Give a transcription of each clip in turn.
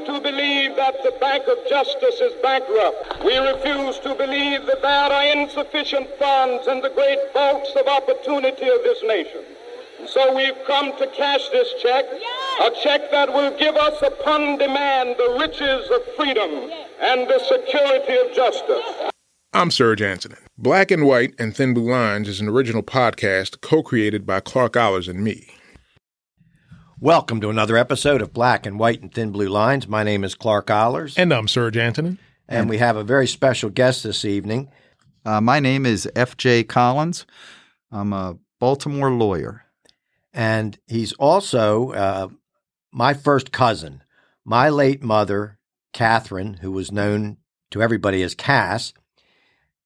refuse to believe that the Bank of Justice is bankrupt. We refuse to believe that there are insufficient funds in the great vaults of opportunity of this nation. And so we've come to cash this check, a check that will give us upon demand the riches of freedom and the security of justice. I'm Serge Antonin. Black and White and Thin Blue Lines is an original podcast co-created by Clark Ollers and me. Welcome to another episode of Black and White and Thin Blue Lines. My name is Clark Ollers. And I'm Serge Antonin. And we have a very special guest this evening. My name is F.J. Collins. I'm a Baltimore lawyer. And he's also my first cousin. My late mother, Catherine, who was known to everybody as Cass,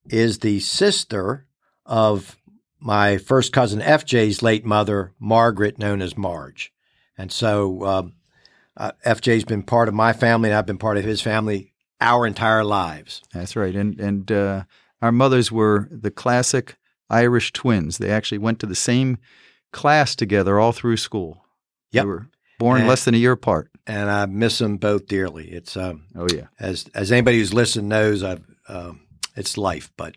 is the sister of my first cousin FJ's late mother, Margaret, known as Marge. And so FJ's been part of my family, and I've been part of his family our entire lives. That's right. And our mothers were the classic Irish twins. They actually went to the same class together all through school. Yep. They were born less than a year apart. And I miss them both dearly. It's oh yeah. As anybody who's listened knows, I've it's life, but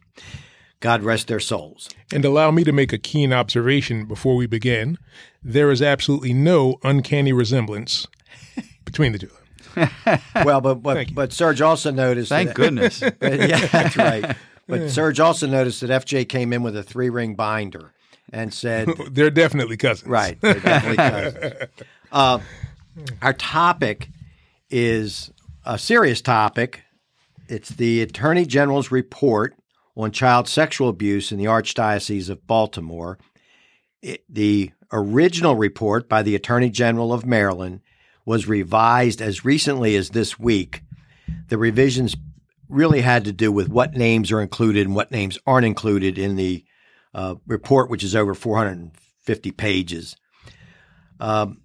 God rest their souls. And allow me to make a keen observation before we begin. There is absolutely no uncanny resemblance between the two. Well, but Serge also noticed Thank goodness. Yeah, that's right. But Serge also noticed that FJ came in with a 3-ring binder and said— They're definitely cousins. Right. They're definitely cousins. Our topic is a serious topic. It's the Attorney General's Report on Child Sexual Abuse in the Archdiocese of Baltimore. The original report by the Attorney General of Maryland was revised as recently as this week. The revisions really had to do with what names are included and what names aren't included in the report, which is over 450 pages. I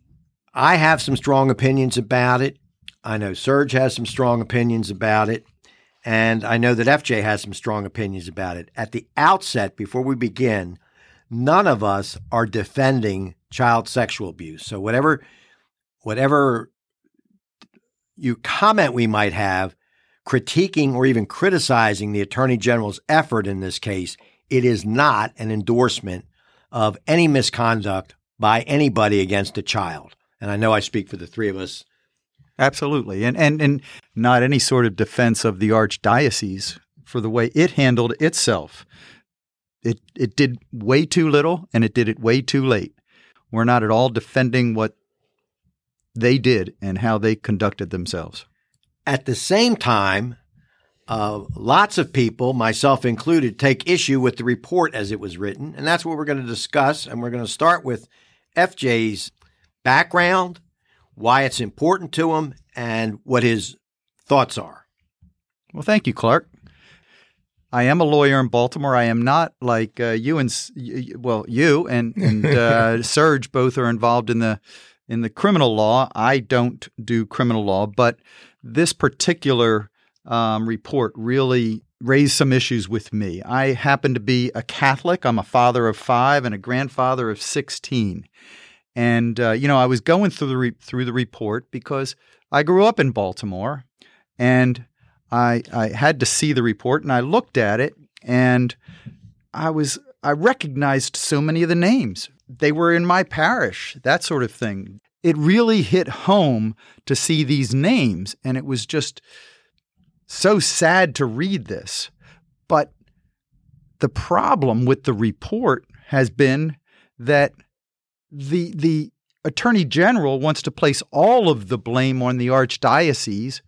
have some strong opinions about it. I know Serge has some strong opinions about it. And I know that FJ has some strong opinions about it. At the outset, before we begin, none of us are defending child sexual abuse. So whatever you comment we might have, critiquing or even criticizing the Attorney General's effort in this case, it is not an endorsement of any misconduct by anybody against a child. And I know I speak for the three of us. Absolutely. And not any sort of defense of the Archdiocese for the way it handled itself. It did way too little, and it did it way too late. We're not at all defending what they did and how they conducted themselves. At the same time, lots of people, myself included, take issue with the report as it was written, and that's what we're going to discuss. And we're going to start with FJ's background, why it's important to him, and what his thoughts are. Well, thank you, Clark. I am a lawyer in Baltimore. I am not like you and Serge both are involved in the criminal law. I don't do criminal law, but this particular report really raised some issues with me. I happen to be a Catholic. I'm a father of 5 and a grandfather of 16. And, I was going through the report because I grew up in Baltimore, and I had to see the report, and I looked at it, and I recognized so many of the names. They were in my parish, that sort of thing. It really hit home to see these names, and it was just so sad to read this. But the problem with the report has been that the Attorney General wants to place all of the blame on the Archdiocese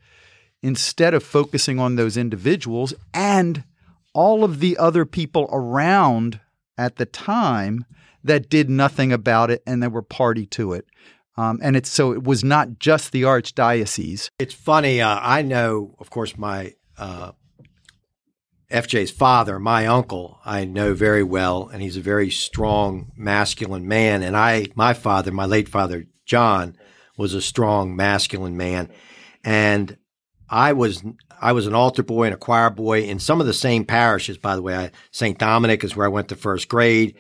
instead of focusing on those individuals and all of the other people around at the time that did nothing about it and they were party to it. So it was not just the Archdiocese. It's funny. I know, of course, my FJ's father, my uncle, I know very well, and he's a very strong, masculine man. And my late father, John, was a strong, masculine man. And I was an altar boy and a choir boy in some of the same parishes, by the way. St. Dominic is where I went to first grade.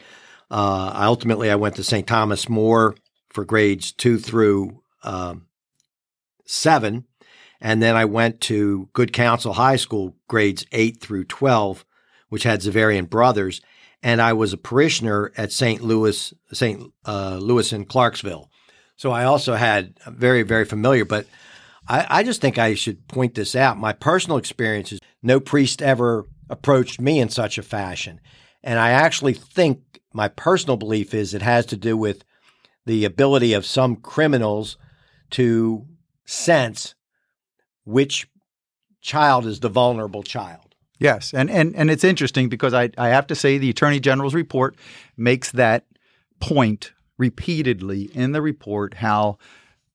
I went to St. Thomas More for grades 2 through 7. And then I went to Good Counsel High School, grades 8 through 12, which had Zavarian brothers. And I was a parishioner at St. Louis in Clarksville. So I also had very, very familiar, but I just think I should point this out. My personal experience is no priest ever approached me in such a fashion. And I actually think my personal belief is it has to do with the ability of some criminals to sense which child is the vulnerable child. Yes. And it's interesting because I have to say the Attorney General's report makes that point repeatedly in the report, how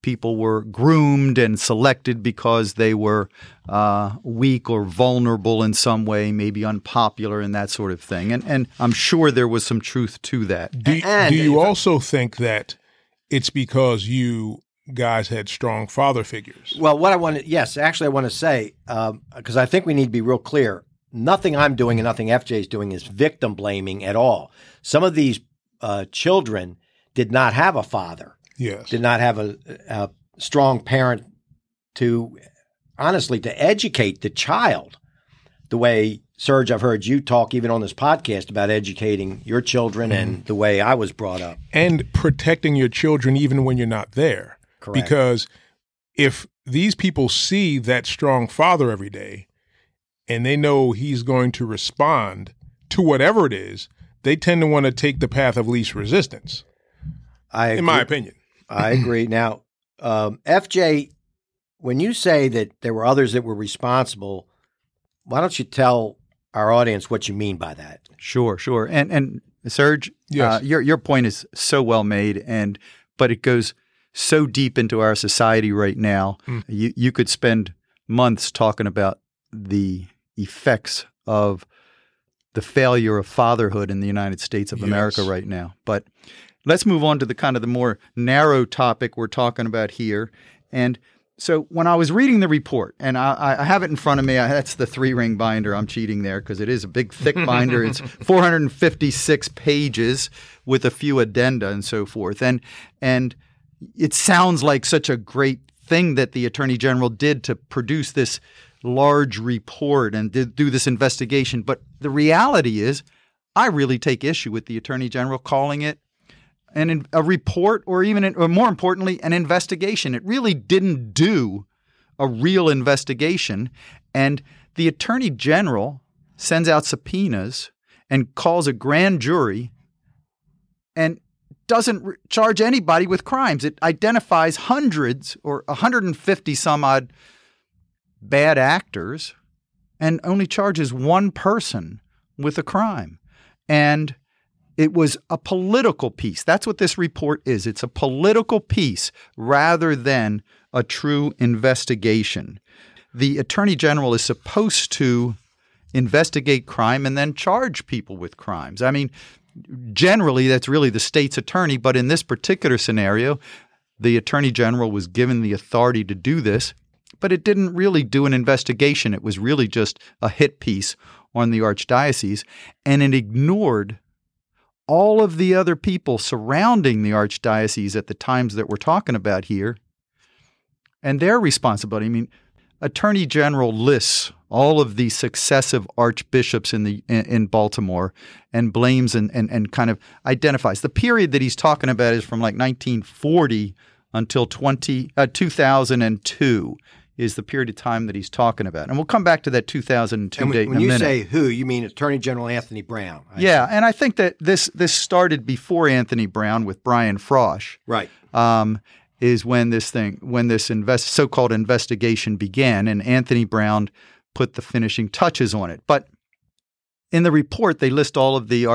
people were groomed and selected because they were weak or vulnerable in some way, maybe unpopular and that sort of thing. And I'm sure there was some truth to that. Do you also think that it's because you guys had strong father figures? Well, I want to say, because I think we need to be real clear, nothing I'm doing and nothing FJ's doing is victim blaming at all. Some of these children did not have a father. Yes. Did not have a strong parent to educate the child the way, Serge, I've heard you talk even on this podcast about educating your children and the way I was brought up. And protecting your children even when you're not there. Correct. Because if these people see that strong father every day and they know he's going to respond to whatever it is, they tend to want to take the path of least resistance. In my opinion. I agree. Now, FJ, when you say that there were others that were responsible, why don't you tell our audience what you mean by that? Sure. And Serge, yes. Your point is so well made, but it goes so deep into our society right now. Mm. You could spend months talking about the effects of the failure of fatherhood in the United States of America right now. But let's move on to the kind of the more narrow topic we're talking about here. And so when I was reading the report, and I have it in front of me, that's the 3-ring binder. I'm cheating there because it is a big, thick binder. It's 456 pages with a few addenda and so forth. And it sounds like such a great thing that the Attorney General did to produce this large report and do this investigation. But the reality is I really take issue with the Attorney General calling it a report, or or more importantly, an investigation. It really didn't do a real investigation. And the Attorney General sends out subpoenas and calls a grand jury and doesn't charge anybody with crimes. It identifies hundreds or 150 some odd bad actors and only charges one person with a crime. And it was a political piece. That's what this report is. It's a political piece rather than a true investigation. The Attorney General is supposed to investigate crime and then charge people with crimes. I mean, generally, that's really the state's attorney. But in this particular scenario, the Attorney General was given the authority to do this, but it didn't really do an investigation. It was really just a hit piece on the Archdiocese, and it ignored all of the other people surrounding the Archdiocese at the times that we're talking about here and their responsibility. I mean, Attorney General lists all of the successive archbishops in Baltimore and blames and kind of identifies. The period that he's talking about is from like 1940 until 2002 is the period of time that he's talking about. And we'll come back to that 2002 date in a minute. When you say who, you mean Attorney General Anthony Brown. And I think that this started before Anthony Brown with Brian Frosh. Right. Is when this so-called investigation began, and Anthony Brown put the finishing touches on it. But in the report, they list all of the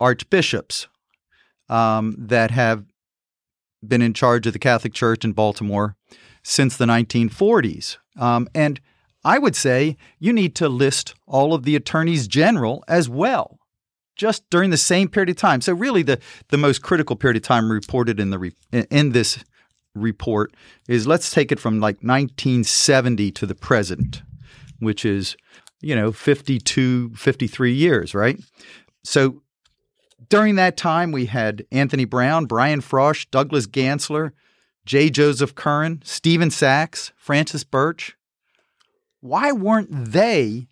archbishops that have been in charge of the Catholic Church in Baltimore since the 1940s. And I would say you need to list all of the attorneys general as well, just during the same period of time. So really the most critical period of time reported in this report is, let's take it from like 1970 to the present, which is, 53 years, right? So during that time, we had Anthony Brown, Brian Frosh, Douglas Gansler, J. Joseph Curran, Stephen Sachs, Francis Birch, Why weren't they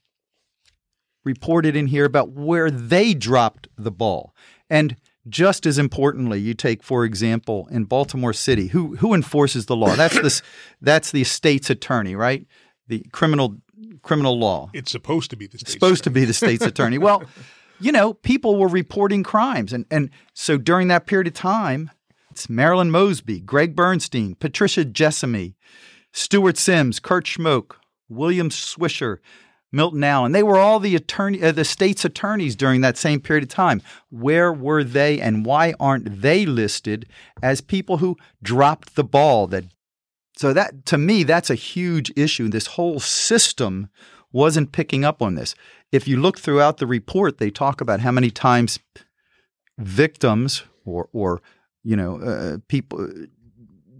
reported in here about where they dropped the ball? And just as importantly, you take, for example, in Baltimore City, who enforces the law? That's this. That's the state's attorney, right? The criminal law. It's supposed to be the state's attorney. Well, you know, people were reporting crimes. And so during that period of time, it's Marilyn Mosby, Greg Bernstein, Patricia Jessamy, Stuart Sims, Kurt Schmoke, William Swisher, Milton Allen. They were all the state's attorneys during that same period of time. Where were they, and why aren't they listed as people who dropped the ball? So that, to me, that's a huge issue. This whole system wasn't picking up on this. If you look throughout the report, they talk about how many times victims or people,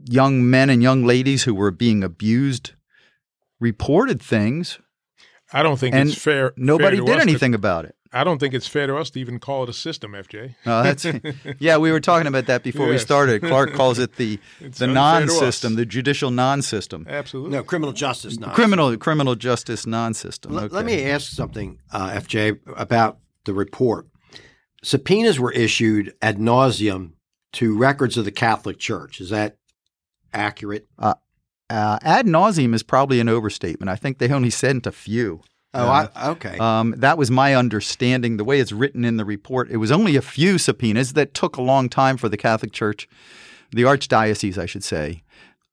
young men and young ladies who were being abused, reported things. I don't think it's fair. Nobody did anything about it. I don't think it's fair to us to even call it a system, F.J. Yeah, we were talking about that before we started. Clark calls it the non-system, the judicial non-system. Absolutely. No, criminal justice non-system. Criminal justice non-system. Okay. Let me ask something, F.J., about the report. Subpoenas were issued ad nauseum to records of the Catholic Church. Is that accurate? Ad nauseum is probably an overstatement. I think they only sent a few. Okay. That was my understanding. The way it's written in the report, it was only a few subpoenas that took a long time for the Catholic Church, the Archdiocese, I should say,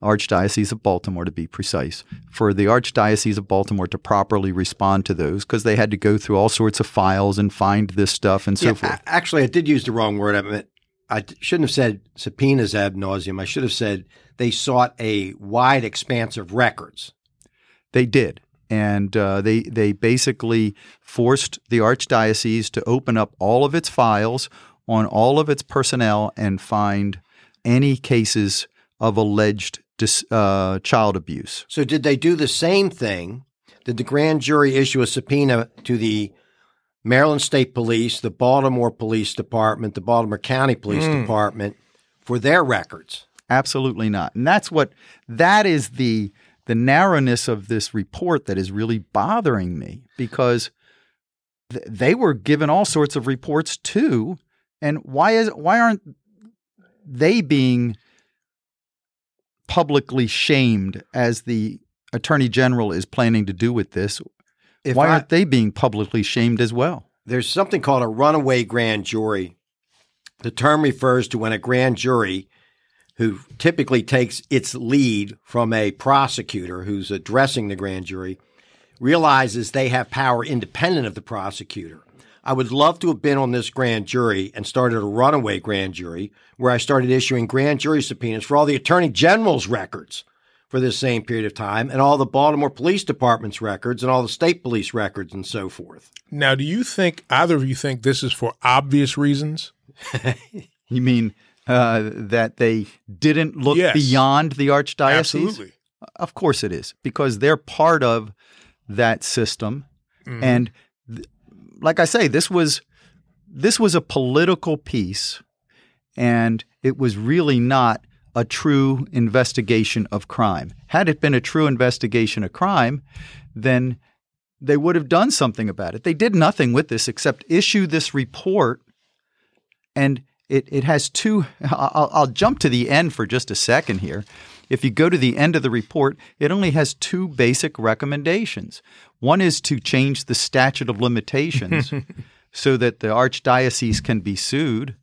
Archdiocese of Baltimore to be precise, for the Archdiocese of Baltimore to properly respond to those, because they had to go through all sorts of files and find this stuff and so forth. Actually, I did use the wrong word. I meant I shouldn't have said subpoenas ad nauseum. I should have said they sought a wide expanse of records. They did. And they basically forced the Archdiocese to open up all of its files on all of its personnel and find any cases of alleged child abuse. So did they do the same thing? Did the grand jury issue a subpoena to the Maryland State Police, the Baltimore Police Department, the Baltimore County Police Department for their records? Absolutely not. And that's that is the narrowness of this report that is really bothering me, because they were given all sorts of reports too. And why aren't they being publicly shamed as the Attorney General is planning to do with this? Why aren't they being publicly shamed as well? There's something called a runaway grand jury. The term refers to when a grand jury, who typically takes its lead from a prosecutor who's addressing the grand jury, realizes they have power independent of the prosecutor. I would love to have been on this grand jury and started a runaway grand jury where I started issuing grand jury subpoenas for all the Attorney General's records for this same period of time, and all the Baltimore Police Department's records and all the state police records and so forth. Now, do you think, either of you think this is for obvious reasons? You mean that they didn't look beyond the Archdiocese? Absolutely. Of course it is, because they're part of that system. Mm. And like I say, this was a political piece, and it was really not a true investigation of crime. Had it been a true investigation of crime, then they would have done something about it. They did nothing with this except issue this report, and it has two. I'll jump to the end for just a second here. If you go to the end of the report, it only has two basic recommendations. One is to change the statute of limitations so that the Archdiocese can be sued,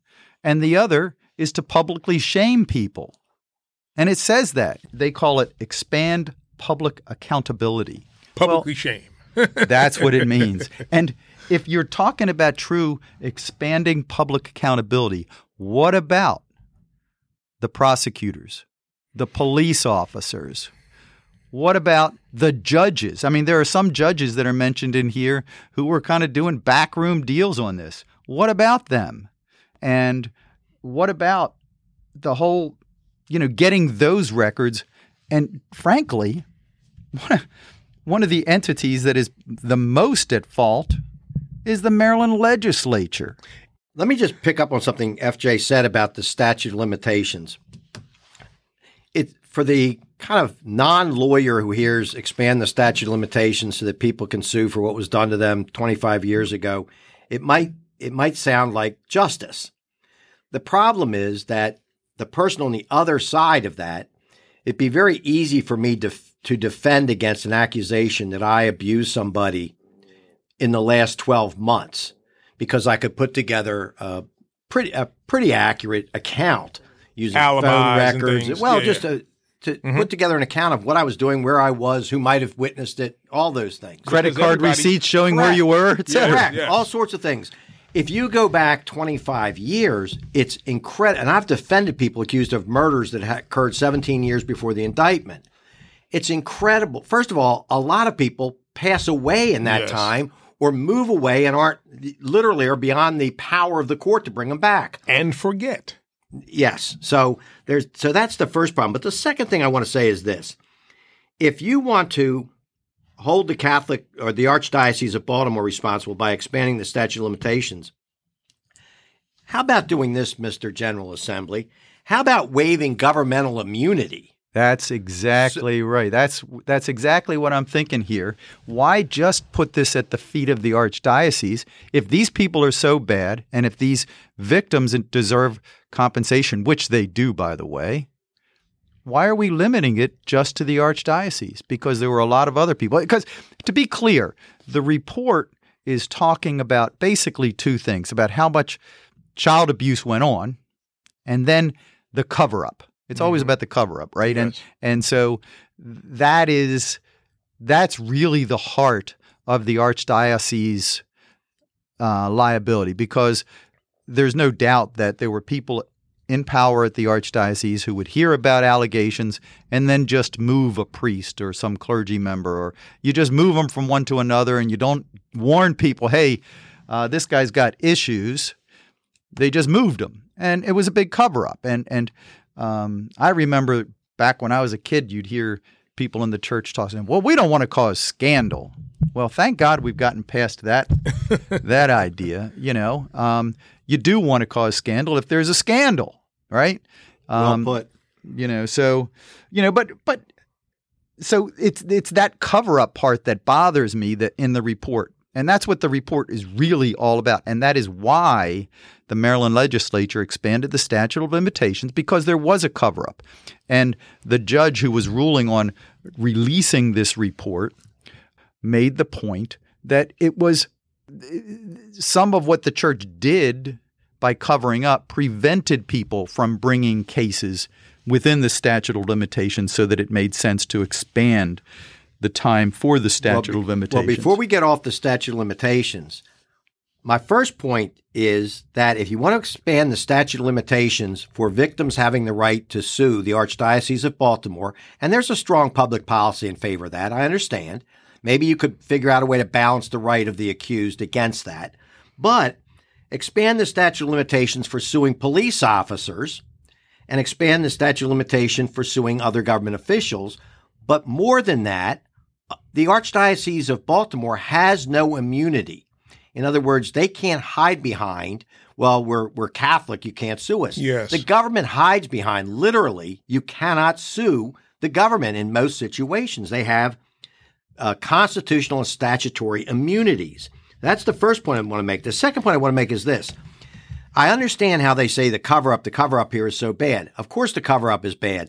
and the other is to publicly shame people. And it says that. They call it expand public accountability. Publicly shame. That's what it means. And if you're talking about true expanding public accountability, what about the prosecutors, the police officers? What about the judges? I mean, there are some judges that are mentioned in here who were kind of doing backroom deals on this. What about them? And what about the whole, getting those records? And frankly, one of the entities that is the most at fault is the Maryland legislature. Let me just pick up on something FJ said about the statute of limitations. For the kind of non-lawyer who hears expand the statute of limitations so that people can sue for what was done to them 25 years ago, it might sound like justice. The problem is that the person on the other side of that, it'd be very easy for me to defend against an accusation that I abused somebody in the last 12 months because I could put together a pretty accurate account using alibis, phone records. Well, yeah, just to put together an account of what I was doing, where I was, who might have witnessed it, all those things. Credit card receipts showing where you were, et cetera. Correct. Yeah. All sorts of things. If you go back 25 years, it's incredible. And I've defended people accused of murders that occurred 17 years before the indictment. It's incredible. First of all, a lot of people pass away in that time or move away and aren't literally or beyond the power of the court to bring them back. And forget. Yes. So that's the first problem. But the second thing I want to say is this. If you want to hold the Catholic or the Archdiocese of Baltimore responsible by expanding the statute of limitations, how about doing this, Mr. General Assembly? How about waiving governmental immunity? That's exactly right. That's exactly what I'm thinking here. Why just put this at the feet of the Archdiocese? If these people are so bad and if these victims deserve compensation, which they do, by the way, why are we limiting it just to the Archdiocese? Because there were a lot of other people. Because to be clear, the report is talking about basically two things, about how much child abuse went on and then the cover-up. It's always about the cover-up, right? Yes. And so that's really the heart of the Archdiocese liability, because there's no doubt that there were people in power at the Archdiocese who would hear about allegations and then just move a priest or some clergy member, or you just move them from one to another and you don't warn people, hey, this guy's got issues. They just moved him. And it was a big cover-up. And I remember back when I was a kid, you'd hear people in the church talking, well, we don't want to cause scandal. Well, thank God we've gotten past that idea. You know, you do want to cause scandal if there's a scandal, right? Well put. You know, so, you know, but so it's that cover-up part that bothers me that in the report. And that's what the report is really all about. And that is why the Maryland legislature expanded the statute of limitations, because there was a cover-up. And the judge who was ruling on releasing this report made the point that it was some of what the church did by covering up prevented people from bringing cases within the statute of limitations, so that it made sense to expand the time for the statute of limitations. Well, before we get off the statute of limitations, my first point is that if you want to expand the statute of limitations for victims having the right to sue the Archdiocese of Baltimore, and there's a strong public policy in favor of that, I understand. Maybe you could figure out a way to balance the right of the accused against that. But expand the statute of limitations for suing police officers and expand the statute of limitation for suing other government officials. But more than that, the Archdiocese of Baltimore has no immunity. In other words, they can't hide behind, well, we're Catholic, you can't sue us. Yes. The government hides behind, literally, you cannot sue the government in most situations. They have constitutional and statutory immunities. That's the first point I want to make. The second point I want to make is this. I understand how they say the cover-up here is so bad. Of course the cover-up is bad.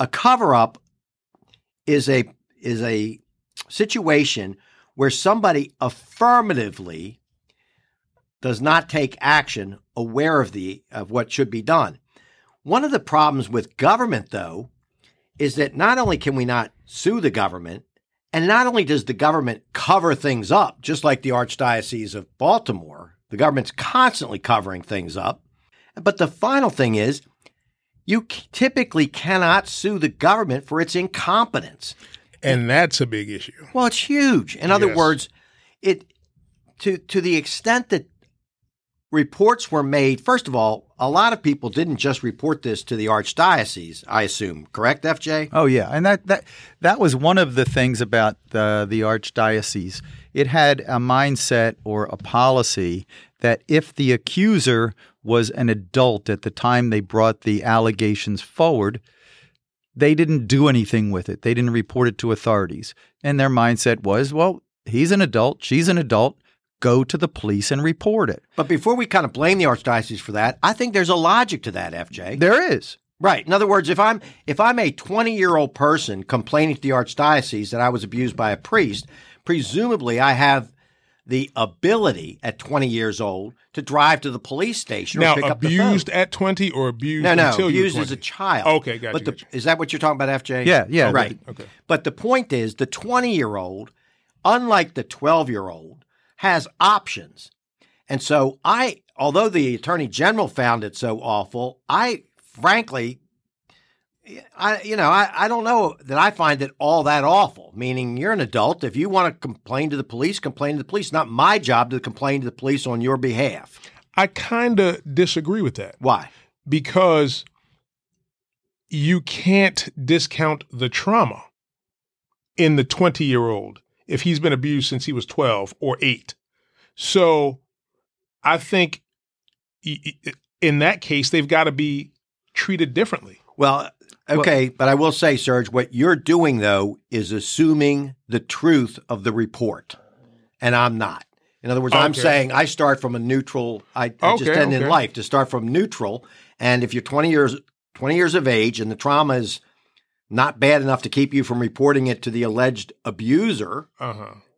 A cover-up is a situation where somebody affirmatively does not take action aware of what should be done. One of the problems with government, though, is that not only can we not sue the government, and not only does the government cover things up, just like the Archdiocese of Baltimore, the government's constantly covering things up, but the final thing is, you typically cannot sue the government for its incompetence. And that's a big issue. Well, it's huge. In other words, it to the extent that reports were made, first of all, a lot of people didn't just report this to the Archdiocese, I assume. Correct, FJ? Oh, yeah. And that was one of the things about the Archdiocese. It had a mindset or a policy that if the accuser was an adult at the time they brought the allegations forward, They didn't do anything with it. They didn't report it to authorities. And their mindset was, well, he's an adult, she's an adult, go to the police and report it. But before we kind of blame the Archdiocese for that, I think there's a logic to that, FJ. There is. Right. In other words, if I'm a 20-year-old person complaining to the Archdiocese that I was abused by a priest, presumably I have the ability at 20 years old to drive to the police station or pick up the phone. Now, abused at 20 or abused until you're 20? No, abused as a child. Okay, gotcha. But is that what you're talking about, FJ? Yeah. Right. Okay. But the point is the 20-year-old, unlike the 12-year-old, has options. And so although the Attorney General found it so awful, I don't know that I find it all that awful, meaning you're an adult. If you want to complain to the police, complain to the police. It's not my job to complain to the police on your behalf. I kind of disagree with that. Why? Because you can't discount the trauma in the 20-year-old if he's been abused since he was 12 or 8. So I think in that case, they've got to be treated differently. Well, okay, but I will say, Serge, what you're doing, though, is assuming the truth of the report, and I'm not. In other words, okay. I'm saying I start from a neutral – I just end in life to start from neutral, and if you're 20 years of age and the trauma is not bad enough to keep you from reporting it to the alleged abuser,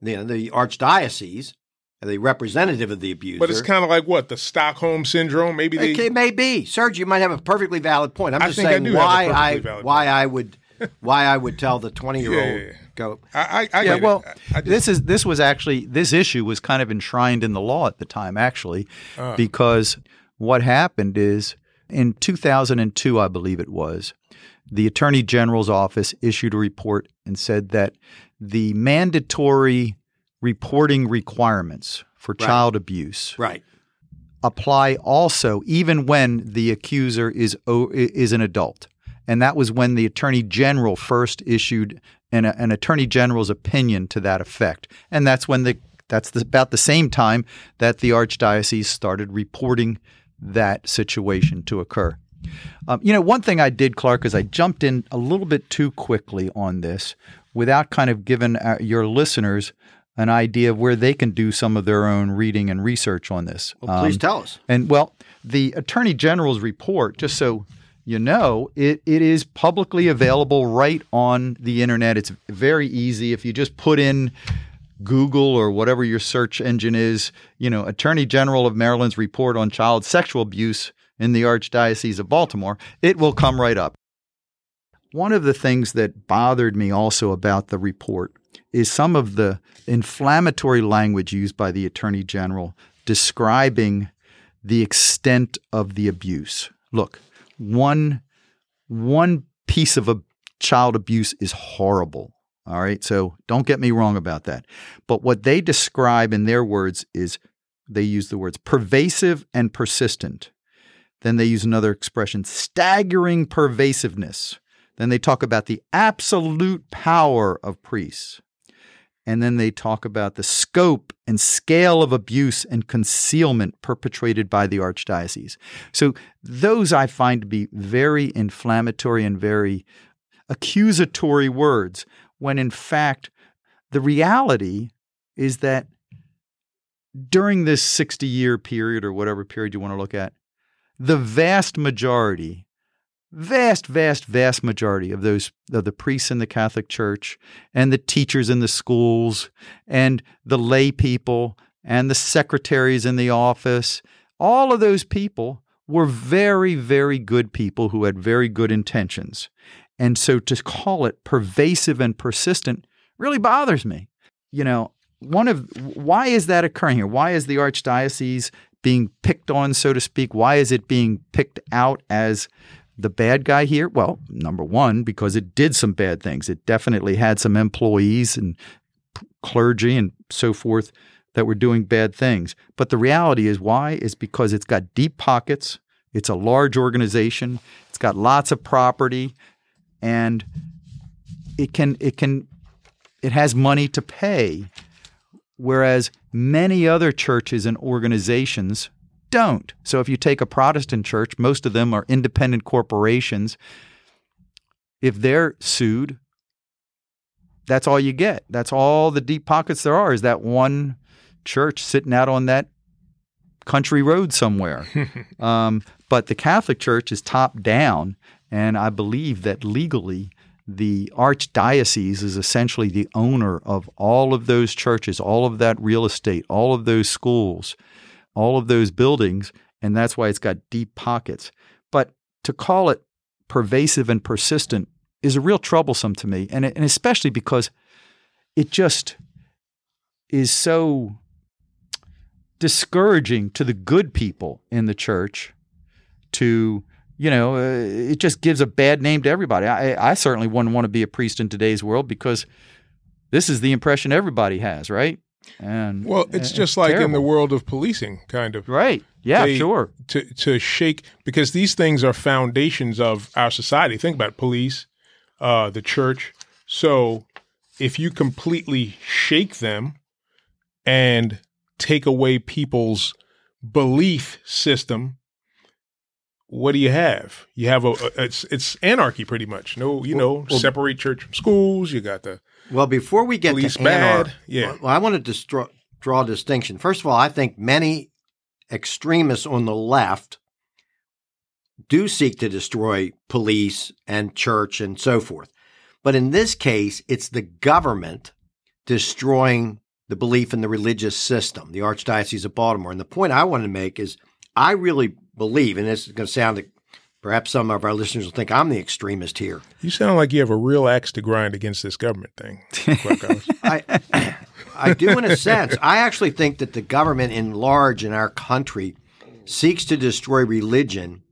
the Archdiocese – the representative of the abuser. But it's kind of like what? The Stockholm Syndrome? Maybe they... Okay, maybe. Serge, you might have a perfectly valid point. I'm just saying why I would tell the 20-year-old go. This issue was kind of enshrined in the law at the time, actually, because what happened is in 2002, I believe it was, the Attorney General's office issued a report and said that the mandatory reporting requirements for child abuse apply also even when the accuser is an adult. And that was when the Attorney General first issued an Attorney General's opinion to that effect. And that's when about the same time that the Archdiocese started reporting that situation to occur. One thing I did, Clark, is I jumped in a little bit too quickly on this without kind of giving your listeners an idea of where they can do some of their own reading and research on this. Well, please tell us. And the Attorney General's report, just so you know, it is publicly available right on the internet. It's very easy. If you just put in Google or whatever your search engine is, Attorney General of Maryland's report on child sexual abuse in the Archdiocese of Baltimore, it will come right up. One of the things that bothered me also about the report is some of the inflammatory language used by the Attorney General describing the extent of the abuse. Look, one piece of child abuse is horrible, all right? So don't get me wrong about that. But what they describe in their words is they use the words pervasive and persistent. Then they use another expression, staggering pervasiveness. Then they talk about the absolute power of priests. And then they talk about the scope and scale of abuse and concealment perpetrated by the Archdiocese. So those I find to be very inflammatory and very accusatory words, when in fact the reality is that during this 60-year period or whatever period you want to look at, the vast majority of the priests in the Catholic Church and the teachers in the schools and the lay people and the secretaries in the office, all of those people were very, very good people who had very good intentions. And so to call it pervasive and persistent really bothers me. Why is that occurring here? Why is the Archdiocese being picked on, so to speak? Why is it being picked out as the bad guy here? Well, number one, because it did some bad things. It definitely had some employees and clergy and so forth that were doing bad things. But the reality is why? Is because it's got deep pockets. It's a large organization. It's got lots of property, and it has money to pay, whereas many other churches and organizations don't. So if you take a Protestant church, most of them are independent corporations. if they're sued, that's all you get. That's all the deep pockets there are, is that one church sitting out on that country road somewhere. But the Catholic Church is top down, and I believe that legally the archdiocese is essentially the owner of all of those churches, all of that real estate, all of those schools, all of those buildings, and that's why it's got deep pockets. But to call it pervasive and persistent is a real troublesome to me, and especially because it just is so discouraging to the good people in the church to, it just gives a bad name to everybody. I certainly wouldn't want to be a priest in today's world because this is the impression everybody has, right? And well, it's just like terrible in the world of policing, kind of. Right. Yeah, sure. To shake, because these things are foundations of our society. Think about it, police, the church. So if you completely shake them and take away people's belief system, what do you have? You have it's anarchy pretty much. No, separate church from schools. You got the before we get police to anarchy, I want to draw a distinction. First of all, I think many extremists on the left do seek to destroy police and church and so forth. But in this case, it's the government destroying the belief in the religious system, the Archdiocese of Baltimore. And the point I want to make is I really believe, and this is going to sound like perhaps some of our listeners will think I'm the extremist here. You sound like you have a real axe to grind against this government thing. I do in a sense. I actually think that the government in large in our country seeks to destroy religion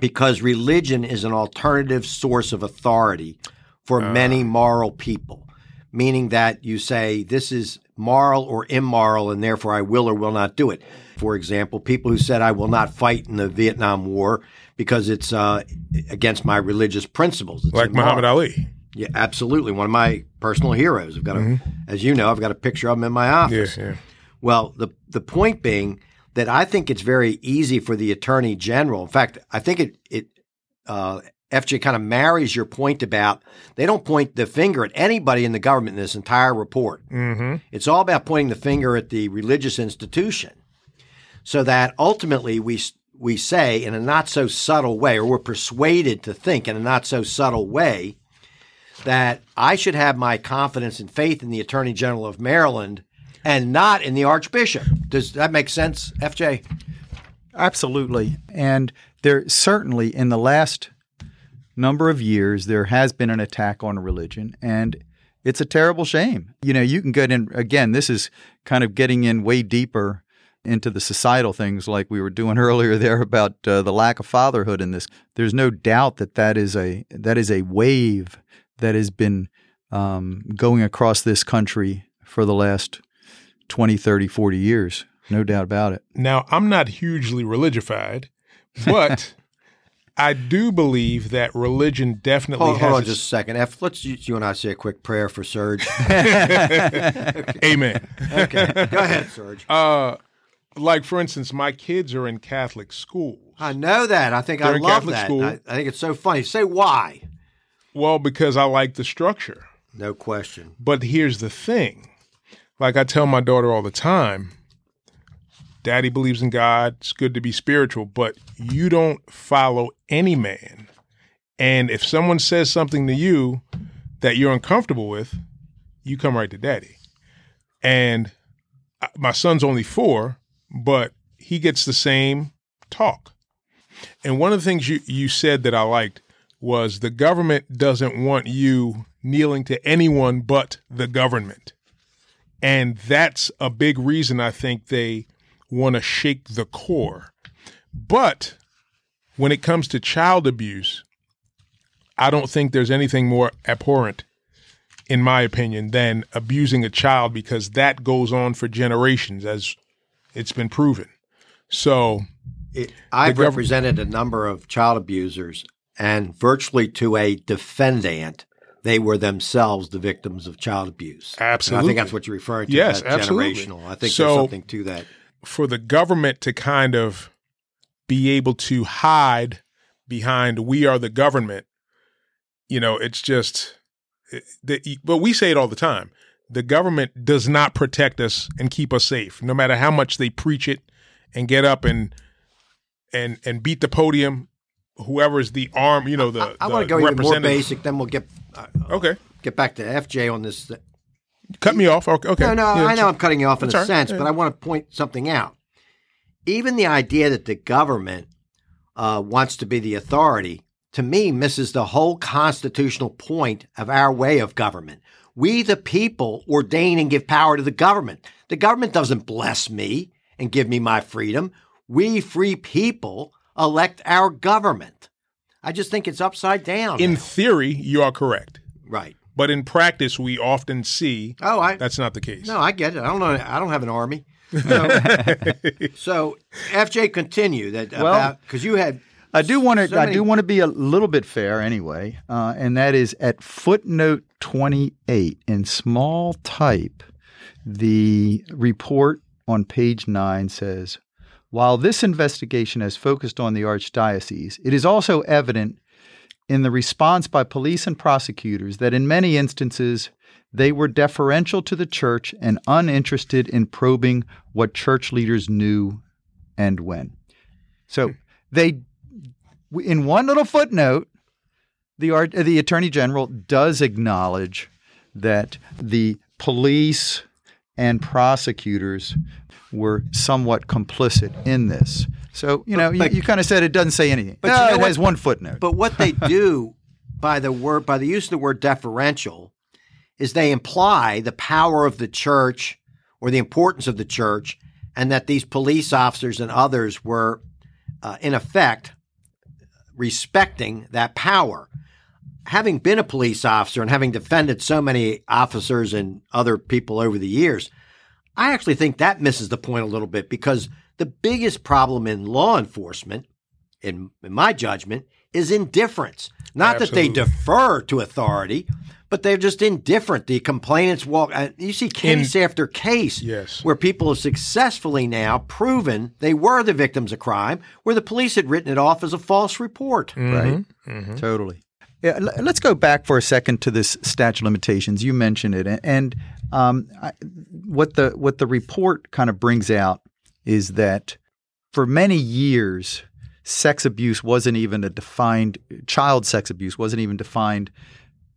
because religion is an alternative source of authority for many moral people, meaning that you say this is moral or immoral, and therefore I will or will not do it. For example, people who said I will not fight in the Vietnam War because it's against my religious principles. It's like immoral. Muhammad Ali. Yeah, absolutely. One of my personal heroes. I've got as you know, I've got a picture of him in my office. Yeah, yeah. Well, the point being that I think it's very easy for the Attorney General. In fact, I think it F.J. kind of marries your point about they don't point the finger at anybody in the government in this entire report. Mm-hmm. It's all about pointing the finger at the religious institution so that ultimately we say in a not-so-subtle way, or we're persuaded to think in a not-so-subtle way, that I should have my confidence and faith in the Attorney General of Maryland and not in the Archbishop. Does that make sense, F.J.? Absolutely. And there certainly in the last number of years, there has been an attack on religion, and it's a terrible shame. You can get in, again, this is kind of getting in way deeper into the societal things like we were doing earlier there about the lack of fatherhood in this. There's no doubt that is a wave that has been going across this country for the last 20, 30, 40 years. No doubt about it. Now, I'm not hugely religified, but I do believe that religion definitely has... Hold on just a second. Let's you and I say a quick prayer for Serge. Okay. Amen. Okay. Go ahead, Serge. Like, for instance, my kids are in Catholic schools. I know that. I think I love that. I think it's so funny. Say why. Well, because I like the structure. No question. But here's the thing. Like I tell my daughter all the time, Daddy believes in God. It's good to be spiritual, but you don't follow any man. And if someone says something to you that you're uncomfortable with, you come right to Daddy. And my son's only 4, but he gets the same talk. And one of the things you said that I liked was the government doesn't want you kneeling to anyone but the government. And that's a big reason I think they want to shake the core. But when it comes to child abuse, I don't think there's anything more abhorrent, in my opinion, than abusing a child, because that goes on for generations, as it's been proven. So I've represented a number of child abusers, and virtually to a defendant, they were themselves the victims of child abuse. Absolutely. And I think that's what you're referring to. Yes, absolutely. Generational. I think there's something to that. For the government to kind of be able to hide behind, we are the government, You know, it's just, but we say it all the time. The government does not protect us and keep us safe, no matter how much they preach it and get up and beat the podium. Whoever's the arm, you know, the I want to go even more basic. Then we'll get back to FJ on this. Cut me off. Okay. No, yeah, I know I'm cutting you off in a sense, but I want to point something out. Even the idea that the government wants to be the authority, to me, misses the whole constitutional point of our way of government. We, the people, ordain and give power to the government. The government doesn't bless me and give me my freedom. We, free people, elect our government. I just think it's upside down. In theory, you are correct. Right. But in practice, we often see that's not the case. No, I get it. I don't know. I don't have an army. So FJ, continue that because you had. I do want to be a little bit fair anyway, and that is at footnote 28 in small type. The report on page 9 says, "While this investigation has focused on the Archdiocese, it is also evident in the response by police and prosecutors that in many instances they were deferential to the church and uninterested in probing what church leaders knew and when." So they. In one little footnote, the Attorney General does acknowledge that the police and prosecutors were somewhat complicit in this. So, you kind of said it doesn't say anything. But it has one footnote. But what they do by the use of the word deferential is they imply the power of the church or the importance of the church and that these police officers and others were, in effect, respecting that power. Having been a police officer and having defended so many officers and other people over the years, I actually think that misses the point a little bit because the biggest problem in law enforcement, in my judgment, is indifference. Not that they defer to authority, but they're just indifferent. The complainants walk. You see case after case where people have successfully now proven they were the victims of crime, where the police had written it off as a false report. Mm-hmm. Right? Mm-hmm. Totally. Yeah, let's go back for a second to this statute of limitations. You mentioned it. And what the report kind of brings out is that for many years, child sex abuse wasn't even defined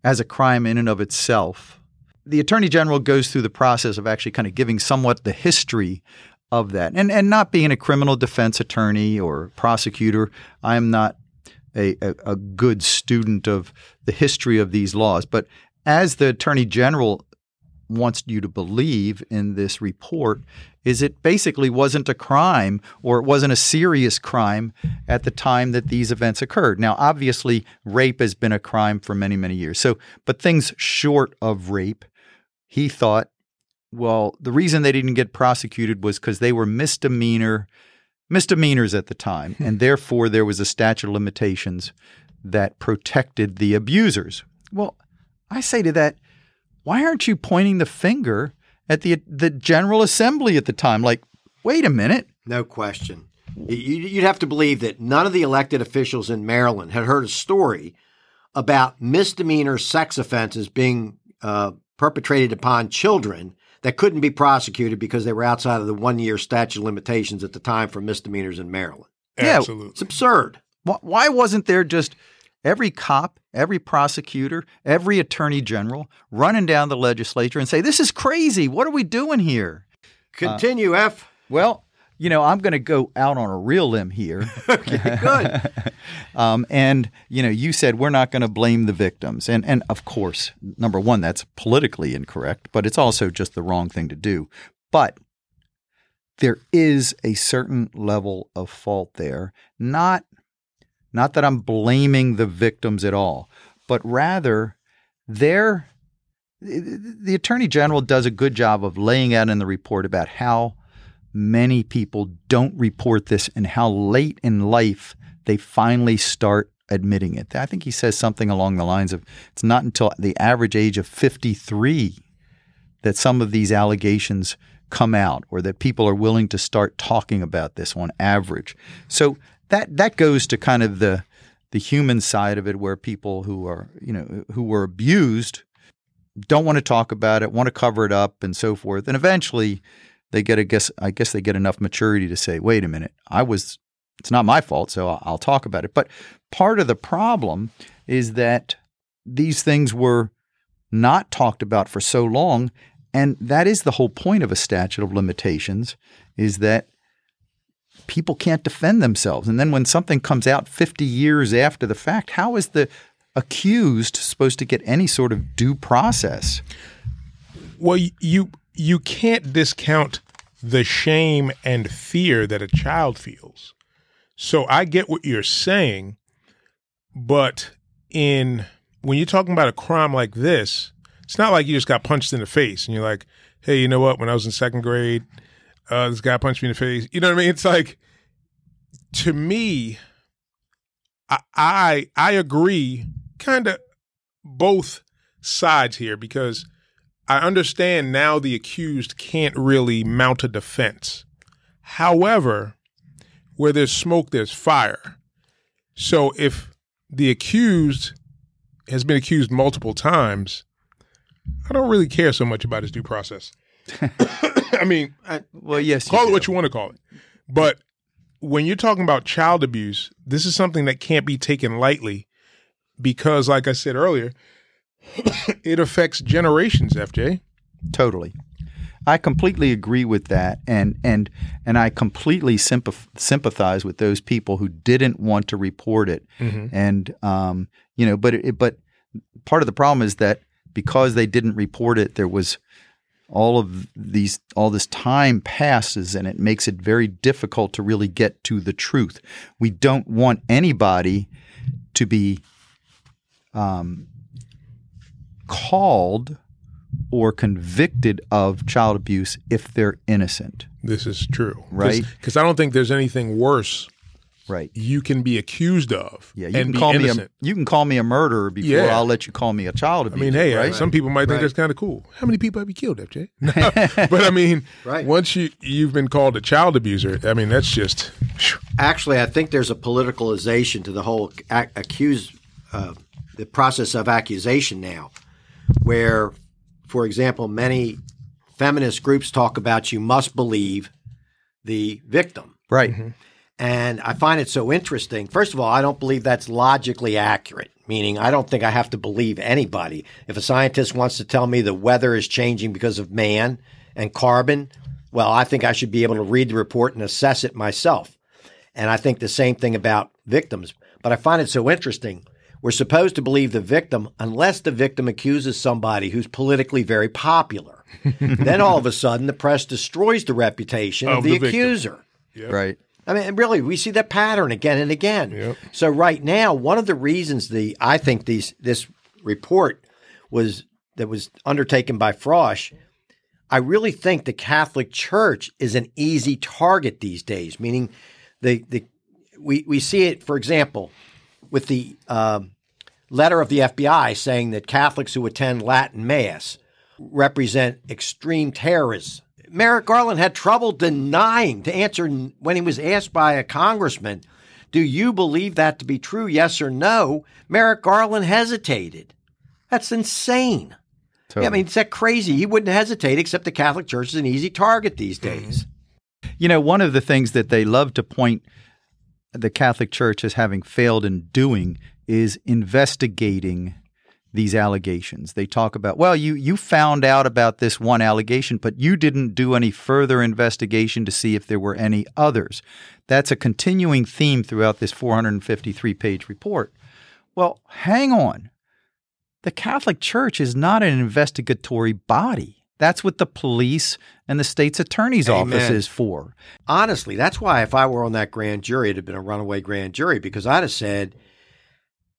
as a crime in and of itself. The Attorney General goes through the process of actually kind of giving somewhat the history of that. And not being a criminal defense attorney or prosecutor, I am not a good student of the history of these laws. But as the Attorney General wants you to believe in this report, is it basically wasn't a crime or it wasn't a serious crime at the time that these events occurred. Now, obviously, rape has been a crime for many, many years. So, but things short of rape, he thought, well, the reason they didn't get prosecuted was because they were misdemeanors at the time, and therefore there was a statute of limitations that protected the abusers. Well, I say to that, why aren't you pointing the finger at the General Assembly at the time? Like, wait a minute. No question. You'd have to believe that none of the elected officials in Maryland had heard a story about misdemeanor sex offenses being perpetrated upon children that couldn't be prosecuted because they were outside of the one-year statute of limitations at the time for misdemeanors in Maryland. Absolutely. Yeah, it's absurd. Why wasn't there just every cop, every prosecutor, every attorney general running down the legislature and say, this is crazy. What are we doing here? Continue, F. Well, I'm going to go out on a real limb here. Okay, good. You said we're not going to blame the victims. And of course, number one, that's politically incorrect, but it's also just the wrong thing to do. But there is a certain level of fault there, not that I'm blaming the victims at all, but rather the Attorney General does a good job of laying out in the report about how many people don't report this and how late in life they finally start admitting it. I think he says something along the lines of it's not until the average age of 53 that some of these allegations come out or that people are willing to start talking about this on average. So that goes to kind of the the human side of it, where people who are, you know, who were abused don't want to talk about it, want to cover it up, and so forth. And eventually, they get I guess they get enough maturity to say, "Wait a minute, it's not my fault, so I'll talk about it." But part of the problem is that these things were not talked about for so long, and that is the whole point of a statute of limitations, is that people can't defend themselves. And then when something comes out 50 years after the fact, how is the accused supposed to get any sort of due process? Well, you can't discount the shame and fear that a child feels. So I get what you're saying, but when you're talking about a crime like this, it's not like you just got punched in the face and you're like, hey, you know what? When I was in second grade, this guy punched me in the face. You know what I mean? It's like, to me, I agree kind of both sides here, because I understand now the accused can't really mount a defense. However, where there's smoke, there's fire. So if the accused has been accused multiple times, I don't really care so much about his due process. I mean, call it what you want to call it. But when you're talking about child abuse, this is something that can't be taken lightly because, like I said earlier, it affects generations, FJ. Totally. I completely agree with that, and I completely sympathize with those people who didn't want to report it. Mm-hmm. And but part of the problem is that because they didn't report it, there was all this time passes, and it makes it very difficult to really get to the truth. We don't want anybody to be called or convicted of child abuse if they're innocent. This is true. Right? Because I don't think there's anything worse you can be accused of you can call me a murderer before I'll let you call me a child abuser. I mean, hey, right? Some people might think that's kind of cool. How many people have you killed, FJ? No. But I mean, once you've been called a child abuser, I mean, that's just... Actually, I think there's a politicalization to the whole the process of accusation now, where... For example, many feminist groups talk about you must believe the victim. Right. Mm-hmm. And I find it so interesting. First of all, I don't believe that's logically accurate, meaning I don't think I have to believe anybody. If a scientist wants to tell me the weather is changing because of man and carbon, well, I think I should be able to read the report and assess it myself. And I think the same thing about victims. But I find it so interesting. We're supposed to believe the victim unless the victim accuses somebody who's politically very popular. Then all of a sudden, the press destroys the reputation of the accuser. Yep. Right. I mean, really, we see that pattern again and again. Yep. So right now, one of the reasons this report was undertaken by Frosh, I really think the Catholic Church is an easy target these days, meaning we see it, for example, with the letter of the FBI saying that Catholics who attend Latin Mass represent extreme terrorists. Merrick Garland had trouble denying to answer when he was asked by a congressman, do you believe that to be true, yes or no? Merrick Garland hesitated. That's insane. Totally. Yeah, I mean, it's that crazy. He wouldn't hesitate, except the Catholic Church is an easy target these days. You know, one of the things that they love to point the Catholic Church as having failed in doing is investigating these allegations. They talk about, well, you found out about this one allegation, but you didn't do any further investigation to see if there were any others. That's a continuing theme throughout this 453-page report. Well, hang on. The Catholic Church is not an investigatory body. That's what the police and the state's attorney's office is for. Honestly, that's why if I were on that grand jury, it'd have been a runaway grand jury, because I'd have said,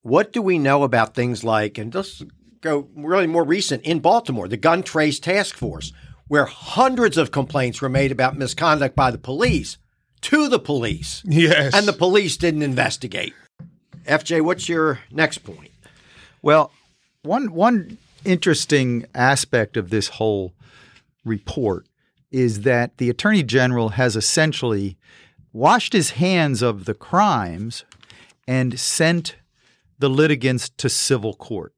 what do we know about things like, and let's go really more recent, in Baltimore, the Gun Trace Task Force, where hundreds of complaints were made about misconduct by the police to the police. Yes. And the police didn't investigate. FJ, what's your next point? Well, one interesting aspect of this whole report is that the Attorney General has essentially washed his hands of the crimes and sent the litigants to civil court.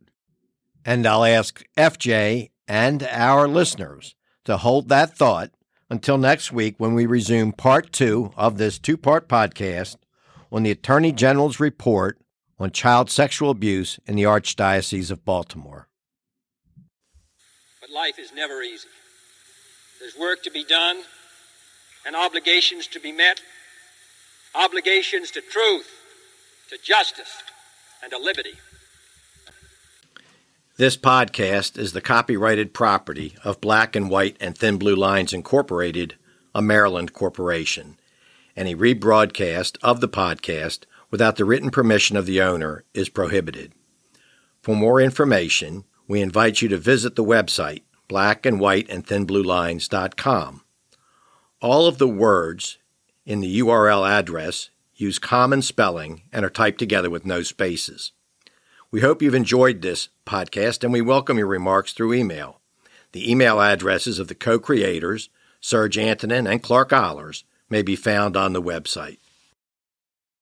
And I'll ask FJ and our listeners to hold that thought until next week when we resume part two of this two-part podcast on the Attorney General's Report on Child Sexual Abuse in the Archdiocese of Baltimore. But life is never easy. There's work to be done and obligations to be met, obligations to truth, to justice, and to liberty. This podcast is the copyrighted property of Black and White and Thin Blue Lines, Incorporated, a Maryland corporation. Any rebroadcast of the podcast without the written permission of the owner is prohibited. For more information, we invite you to visit the website blackandwhiteandthinbluelines.com. All of the words in the URL address use common spelling and are typed together with no spaces. We hope you've enjoyed this podcast, and we welcome your remarks through email. The email addresses of the co-creators, Serge Antonin and Clark Ollers, may be found on the website.